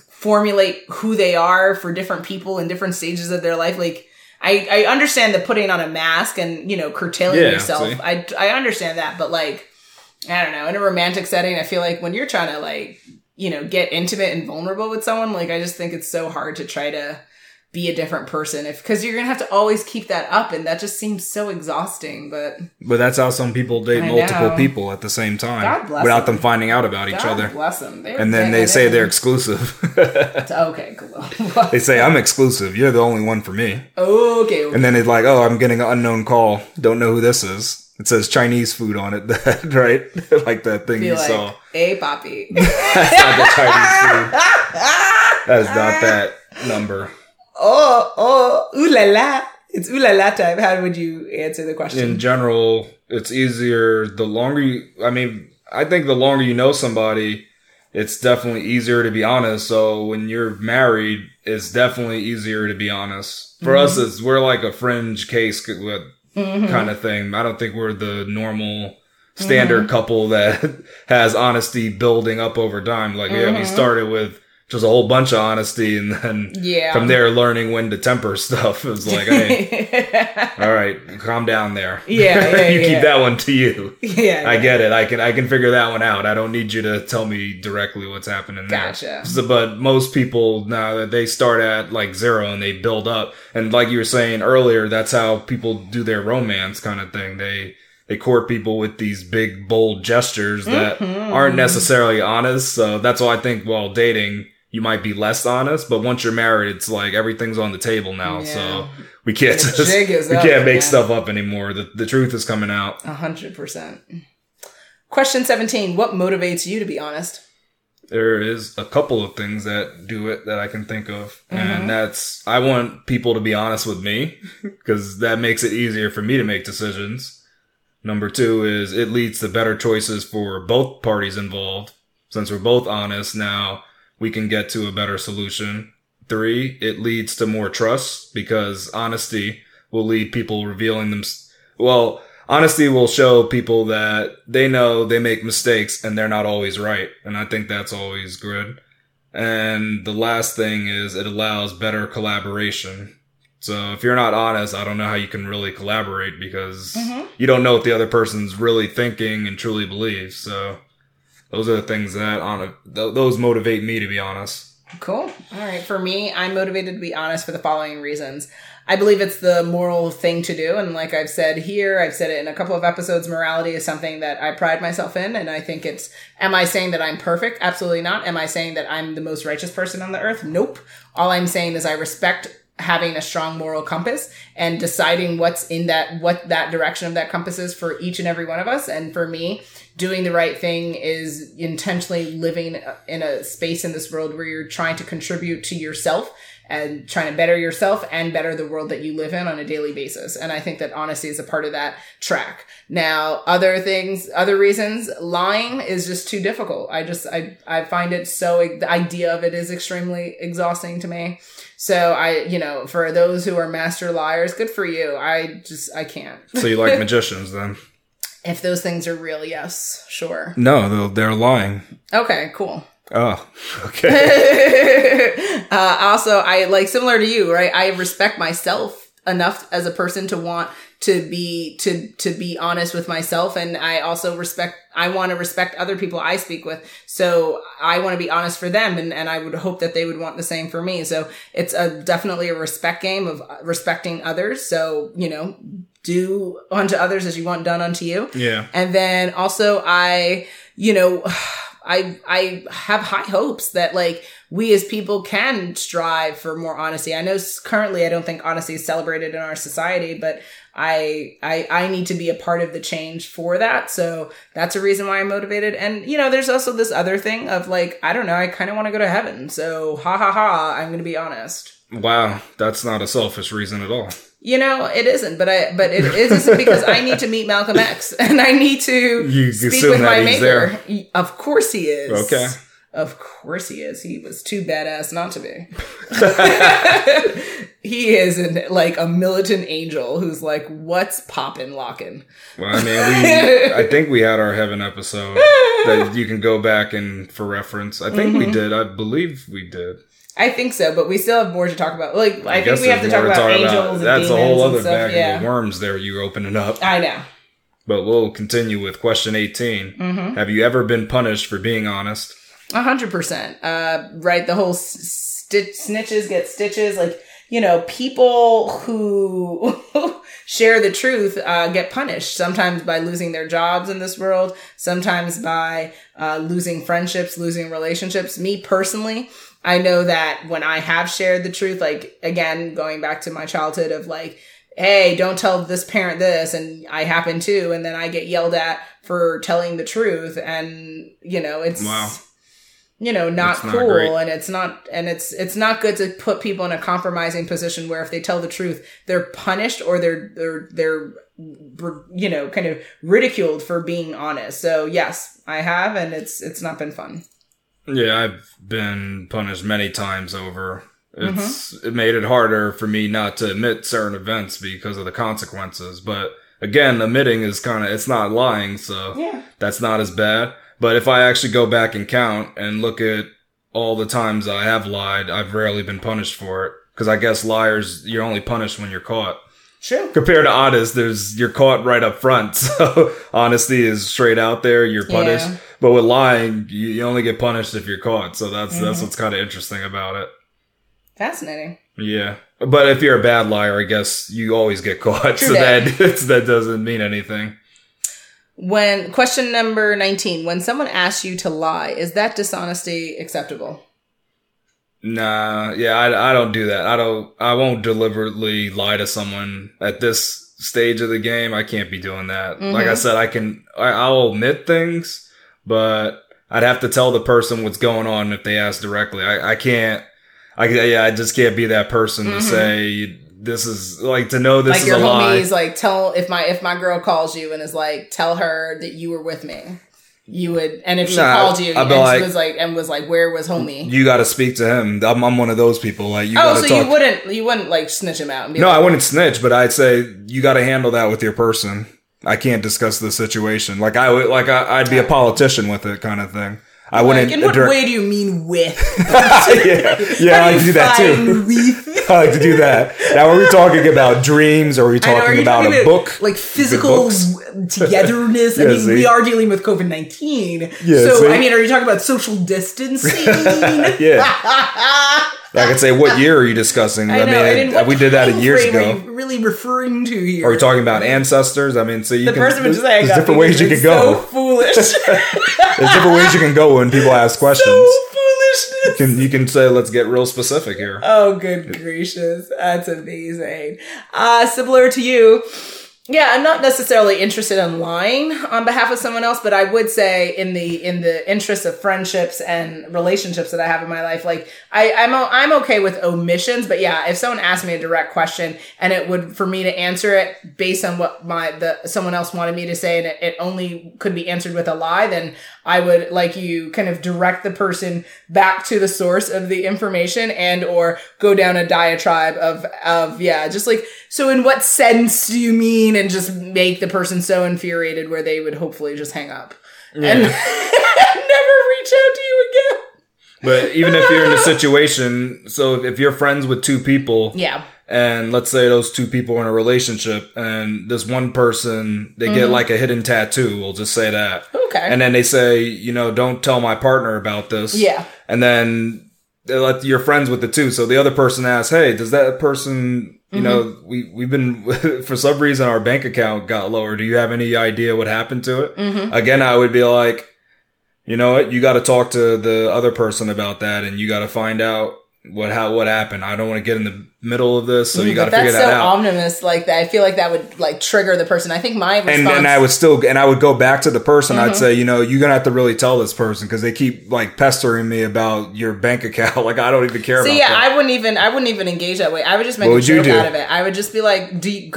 formulate who they are for different people in different stages of their life. Like I understand the putting on a mask and, you know, curtailing yourself. See? I understand that. But like, I don't know, in a romantic setting, I feel like when you're trying to like, you know, get intimate and vulnerable with someone, like I just think it's so hard to try to be a different person because you're going to have to always keep that up. And that just seems so exhausting. But that's how some people date multiple people at the same time without them finding out about each other. God bless them. And then they say they're exclusive. Okay, cool. They say, I'm exclusive. You're the only one for me. Okay. And then it's like, oh, I'm getting an unknown call. Don't know who this is. It says Chinese food on it, right? Like that thing you saw. Hey, Poppy. That's not the Chinese food. That is not that number. Oh, ooh la la. It's ooh la la time. How would you answer the question? In general, it's easier the longer I think the longer you know somebody, it's definitely easier to be honest. So when you're married, it's definitely easier to be honest. For us, we're like a fringe case kind of thing. I don't think we're the normal standard couple that has honesty building up over time. Like, yeah, we started with just a whole bunch of honesty, and then from there, learning when to temper stuff. It was like, hey, all right, calm down there. Yeah, you keep that one to you. Yeah, I get it. I can figure that one out. I don't need you to tell me directly what's happening there. Gotcha. So, but most people now they start at like zero and they build up. And like you were saying earlier, that's how people do their romance kind of thing. They court people with these big bold gestures that aren't necessarily honest. So that's why I think while dating, you might be less honest, but once you're married, it's like everything's on the table now. Yeah. So we can't make stuff up anymore. The truth is coming out. 100%. Question 17. What motivates you to be honest? There is a couple of things that do it that I can think of. And that's, I want people to be honest with me because that makes it easier for me to make decisions. Number two is it leads to better choices for both parties involved. Since we're both honest now, we can get to a better solution. Three, it leads to more trust because honesty will lead people revealing them. Well, honesty will show people that they know they make mistakes and they're not always right. And I think that's always good. And the last thing is it allows better collaboration. So if you're not honest, I don't know how you can really collaborate because you don't know what the other person's really thinking and truly believes. So those are the things that those motivate me, to be honest. Cool. All right. For me, I'm motivated to be honest for the following reasons. I believe it's the moral thing to do. And like I've said here, I've said it in a couple of episodes, morality is something that I pride myself in. And I think it's, am I saying that I'm perfect? Absolutely not. Am I saying that I'm the most righteous person on the earth? Nope. All I'm saying is I respect having a strong moral compass and deciding what's in that, what that direction of that compass is for each and every one of us. And for me, doing the right thing is intentionally living in a space in this world where you're trying to contribute to yourself and trying to better yourself and better the world that you live in on a daily basis. And I think that honesty is a part of that track. Now, other things, other reasons, lying is just too difficult. I find it the idea of it is extremely exhausting to me. So for those who are master liars, good for you. I can't. So you like magicians then? If those things are real, yes, sure. No, they're lying. Okay, cool. Oh, okay. Also, I like, similar to you, right? I respect myself enough as a person to want to be honest with myself. And I also want to respect other people I speak with. So I want to be honest for them. And I would hope that they would want the same for me. So it's definitely a respect game of respecting others. So, do unto others as you want done unto you. Yeah. And then also I have high hopes that we as people can strive for more honesty. I know currently I don't think honesty is celebrated in our society, but I need to be a part of the change for that. So that's a reason why I'm motivated. And, there's also this other thing of I kind of want to go to heaven. So I'm going to be honest. Wow. That's not a selfish reason at all. It isn't, but it isn't because I need to meet Malcolm X and I need to speak with my maker. There. Of course he is. Okay. Of course he is. He was too badass not to be. He is a militant angel who's like, what's poppin' lockin'? Well, I think we had our heaven episode that you can go back and for reference. I think we did. I believe we did. I think so, but we still have more to talk about. I think we have to talk about angels and demons. That's a whole other bag of worms there you open it up. I know. But we'll continue with question 18. Mm-hmm. Have you ever been punished for being honest? 100%. Right, the whole snitches get stitches. People who share the truth get punished, sometimes by losing their jobs in this world, sometimes by losing friendships, losing relationships. Me personally, I know that when I have shared the truth, again, going back to my childhood of hey, don't tell this parent this, and I happen to, and then I get yelled at for telling the truth, and, it's... Wow. Not cool. And it's not good to put people in a compromising position where if they tell the truth, they're punished or they're kind of ridiculed for being honest. So yes, I have. And it's not been fun. Yeah. I've been punished many times over. It made it harder for me not to admit certain events because of the consequences. But again, admitting is it's not lying. So yeah. That's not as bad. But if I actually go back and count and look at all the times I have lied, I've rarely been punished for it. Because I guess liars, you're only punished when you're caught. Sure. Compared to honest, you're caught right up front. So honesty is straight out there. You're punished. Yeah. But with lying, you only get punished if you're caught. So that's what's kind of interesting about it. Fascinating. Yeah. But if you're a bad liar, I guess you always get caught. True. So that doesn't mean anything. When question number 19, when someone asks you to lie, is that dishonesty acceptable? Nah, yeah, I don't do that. I won't deliberately lie to someone at this stage of the game. I can't be doing that. Mm-hmm. Like I said, I'll omit things, but I'd have to tell the person what's going on if they ask directly. I just can't be that person to say, this is to know this is a lie. Your homies tell if my girl calls you and is tell her that you were with me. You would, and if she called you and she was where was homie? You got to speak to him. I'm one of those people you. Oh, so you wouldn't snitch him out? And be no, I wouldn't snitch, but I'd say you got to handle that with your person. I can't discuss the situation. I'd be a politician with it kind of thing. I wouldn't. Like, in what way do you mean with? yeah, I do that too. I like to do that. Now, are we talking about dreams, or are we talking about a book? Like physical togetherness? I mean, see? We are dealing with COVID-19. Yeah, so, see? I mean, are you talking about social distancing? Yeah. I could say, what year are you discussing? I mean, we did that years ago. Are you really referring to here? Are we talking about ancestors? I mean, so you there's different ways you can go. So foolish. There's different ways you can go when people ask questions. So foolishness. You can say, let's get real specific here. Oh, good gracious. That's amazing. Similar to you. Yeah, I'm not necessarily interested in lying on behalf of someone else, but I would say in the interest of friendships and relationships that I have in my life, like I'm okay with omissions, but yeah, if someone asked me a direct question and it would for me to answer it based on what someone else wanted me to say and it only could be answered with a lie, then I would like you kind of direct the person back to the source of the information and or go down a diatribe of yeah, just like, so in what sense do you mean? And just make the person so infuriated where they would hopefully just hang up and never reach out to you again. But even if you're in a situation, so if you're friends with two people, yeah, and let's say those two people are in a relationship and this one person, they get like a hidden tattoo, we'll just say that. Okay. And then they say, you know, don't tell my partner about this. Yeah. And then you're friends with the two. So the other person asks, hey, does that person... You know, we've been, for some reason, our bank account got lower. Do you have any idea what happened to it? Mm-hmm. Again, I would be like, you know what? You got to talk to the other person about that and you got to find out what happened. I don't want to get in the middle of this, so you got to figure that out. That's so ominous, like that. I feel like that would like trigger the person. I think my response, and I would go back to the person. I'd say, you know, you're gonna have to really tell this person because they keep like pestering me about your bank account. Like I don't even care. So, about yeah, that. I wouldn't even engage that way. I would just make a joke out of it. I would just be like, do you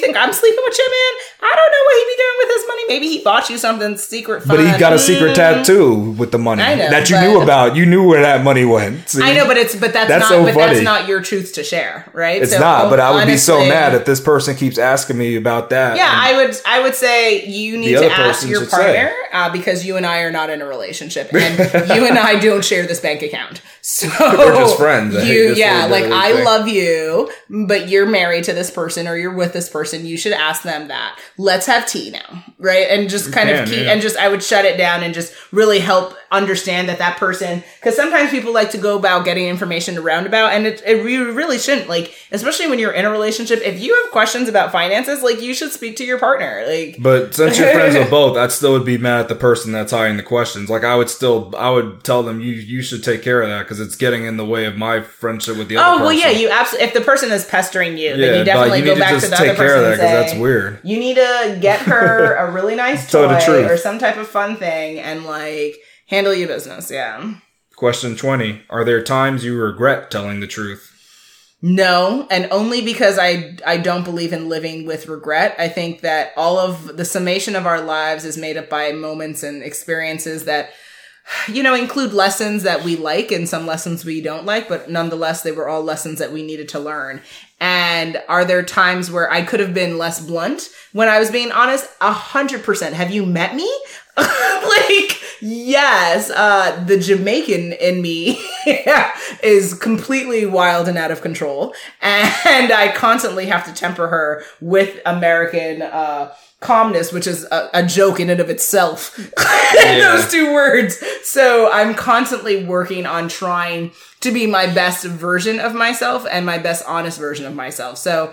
think I'm sleeping with your man? I don't know what he'd be doing with his money. Maybe he bought you something secret. Fun. But he got a secret tattoo with the money that you knew about. You knew where that money went. See? I know, that's not your truth to share, right? It's so, not. But I would be so mad if this person keeps asking me about that. Yeah, I would say you need to ask your partner because you and I are not in a relationship, and you and I don't share this bank account. So we're just friends. I love you, but you're married to this person or you're with this person. You should ask them that. Let's have tea now, right? And just I would shut it down and just really help understand that person, because sometimes people like to go about getting information roundabout, and you really shouldn't, like, especially when you're in a relationship. If you have questions about finances, like, you should speak to your partner. Like, but since you're friends with both, I still would be mad at the person that's hiring the questions. Like, I would tell them you should take care of that because it's getting in the way of my friendship with the other person. Oh well, yeah, you absolutely. If the person is pestering you, then you definitely go back to the other person and say, that's weird. You need to get her a really nice toy or some type of fun thing and like handle your business. Yeah. Question 20: are there times you regret telling the truth? No, and only because I don't believe in living with regret. I think that all of the summation of our lives is made up by moments and experiences that, you know, include lessons that we like and some lessons we don't like, but nonetheless, they were all lessons that we needed to learn. And are there times where I could have been less blunt when I was being honest? 100%. Have you met me? Like, yes, the Jamaican in me is completely wild and out of control. And I constantly have to temper her with American calmness, which is a joke in and of itself. Those two words. So I'm constantly working on trying to be my best version of myself and my best honest version of myself. So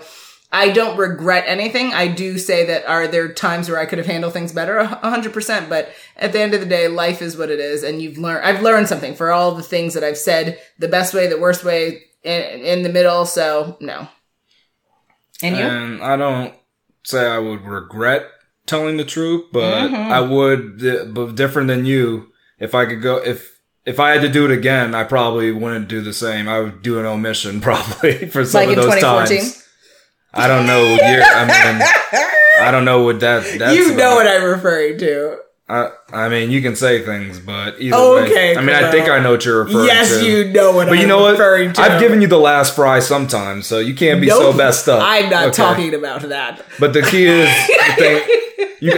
I don't regret anything. I do say that are there times where I could have handled things better? 100%. But at the end of the day, life is what it is. And I've learned something for all the things that I've said, the best way, the worst way, in the middle. So no. And you? I don't say I would regret telling the truth, but I would, but different than you, if I could go, if I had to do it again, I probably wouldn't do the same. I would do an omission probably for some of those times. I don't know. I don't know what that's. You know about what I'm referring to. I mean, you can say things, but either way. I mean, I think I know what you're referring to. Yes, you know what I'm referring to. I've given you the last fry sometimes, so you can't be so messed up. I'm not talking about that. But the key is, the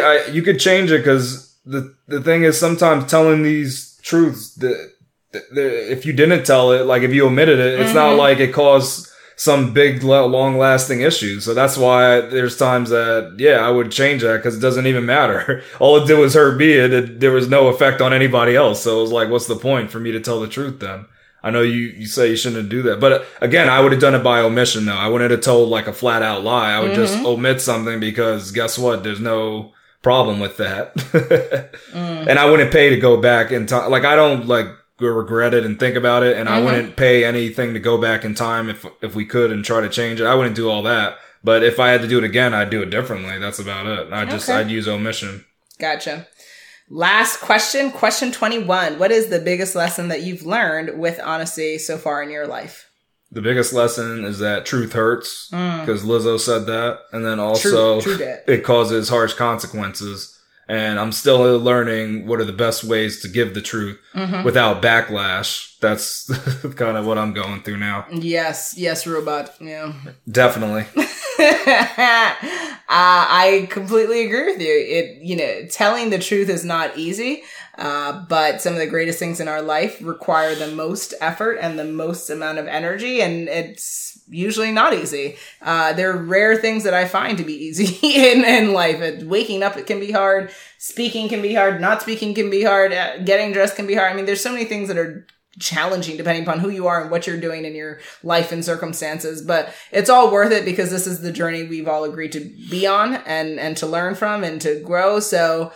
thing, you could change it because the thing is sometimes telling these truths that if you didn't tell it, like if you omitted it, it's not like it caused some big, long-lasting issue. So that's why there's times that, I would change that because it doesn't even matter. All it did was hurt me. There was no effect on anybody else. So it was like, what's the point for me to tell the truth then? I know you say you shouldn't do that. But again, I would have done it by omission, though. I wouldn't have told like a flat-out lie. I would just omit something because guess what? There's no problem with that. And I wouldn't pay to go back in time. Like, I don't like... regret it and think about it, and I wouldn't pay anything to go back in time if we could and try to change it. I wouldn't do all that, but if I had to do it again, I'd do it differently. That's about it. I'd use omission. Gotcha. Last question 21. What is the biggest lesson that you've learned with honesty so far in your life? The biggest lesson is that truth hurts, because Lizzo said that, and then also it causes harsh consequences. And I'm still learning what are the best ways to give the truth without backlash. That's kind of what I'm going through now. Yes, robot. Yeah, definitely. I completely agree with you. Telling the truth is not easy, but some of the greatest things in our life require the most effort and the most amount of energy, and it's usually not easy. There are rare things that I find to be easy in life. Waking up, it can be hard. Speaking can be hard. Not speaking can be hard. Getting dressed can be hard. I mean, there's so many things that are challenging depending upon who you are and what you're doing in your life and circumstances. But it's all worth it because this is the journey we've all agreed to be on and to learn from and to grow. So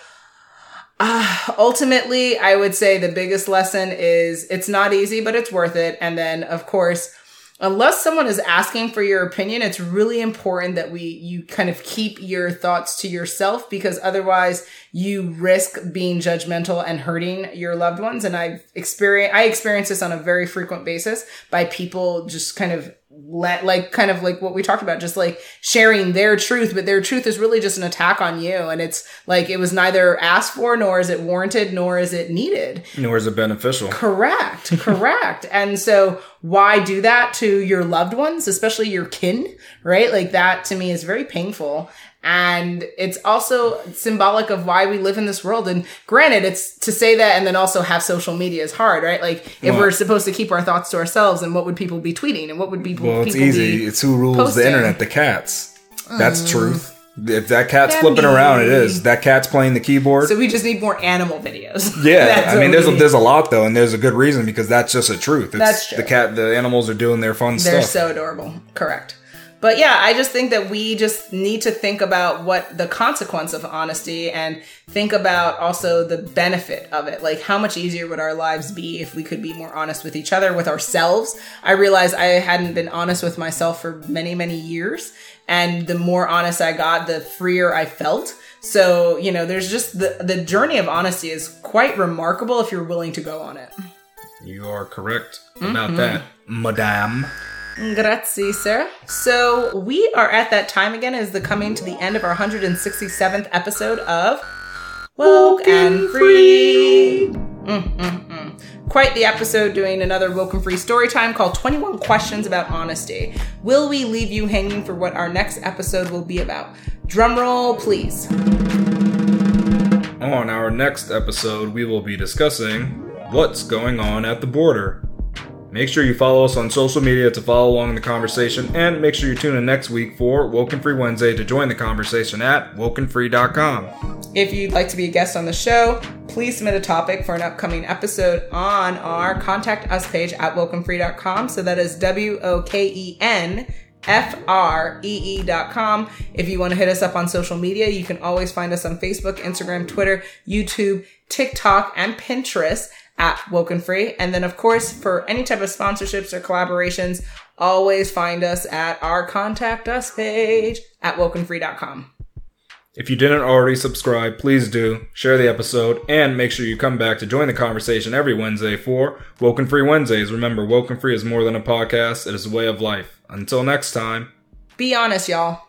ultimately, I would say the biggest lesson is it's not easy, but it's worth it. And then, of course, unless someone is asking for your opinion, it's really important that you kind of keep your thoughts to yourself, because otherwise you risk being judgmental and hurting your loved ones. And I experience this on a very frequent basis by people just kind of like what we talked about, just like sharing their truth, but their truth is really just an attack on you. And it's like, it was neither asked for, nor is it warranted, nor is it needed. Nor is it beneficial. Correct. And so why do that to your loved ones, especially your kin, right? Like that to me is very painful. And it's also symbolic of why we live in this world. And granted, it's to say that and then also have social media is hard, right? Like if we're supposed to keep our thoughts to ourselves, and what would people be tweeting? And what would people be posting? Well, it's easy. It's who rules the internet, the cats. That's truth. If that cat's flipping around, it is. That cat's playing the keyboard. So we just need more animal videos. Yeah. I mean, there's a lot, though, and there's a good reason, because that's just a truth. That's true. The animals are doing their fun stuff. They're so adorable. Correct. But yeah, I just think that we just need to think about what the consequence of honesty, and think about also the benefit of it. Like how much easier would our lives be if we could be more honest with each other, with ourselves. I realized I hadn't been honest with myself for many, many years. And the more honest I got, the freer I felt. So, there's just the journey of honesty is quite remarkable if you're willing to go on it. You are correct about that, madame. Grazie, sir. So we are at that time again, as the coming to the end of our 167th episode of Woke and Free. Quite the episode, doing another Woke and Free story time called 21 Questions About Honesty. Will we leave you hanging for what our next episode will be about? Drum roll, please. On our next episode, we will be discussing what's going on at the border. Make sure you follow us on social media to follow along in the conversation, and make sure you tune in next week for Woke and Free Wednesday to join the conversation at wokenfree.com. If you'd like to be a guest on the show, please submit a topic for an upcoming episode on our Contact Us page at wokenfree.com. So that is WOKENFREE.com. If you want to hit us up on social media, you can always find us on Facebook, Instagram, Twitter, YouTube, TikTok, and Pinterest at Woke and Free. And then, of course, for any type of sponsorships or collaborations, always find us at our Contact Us page at wokenfree.com. If you didn't already subscribe, please do. Share the episode, and make sure you come back to join the conversation every Wednesday for Woke and Free Wednesdays. Remember, Woke and Free is more than a podcast. It is a way of life. Until next time. Be honest, y'all.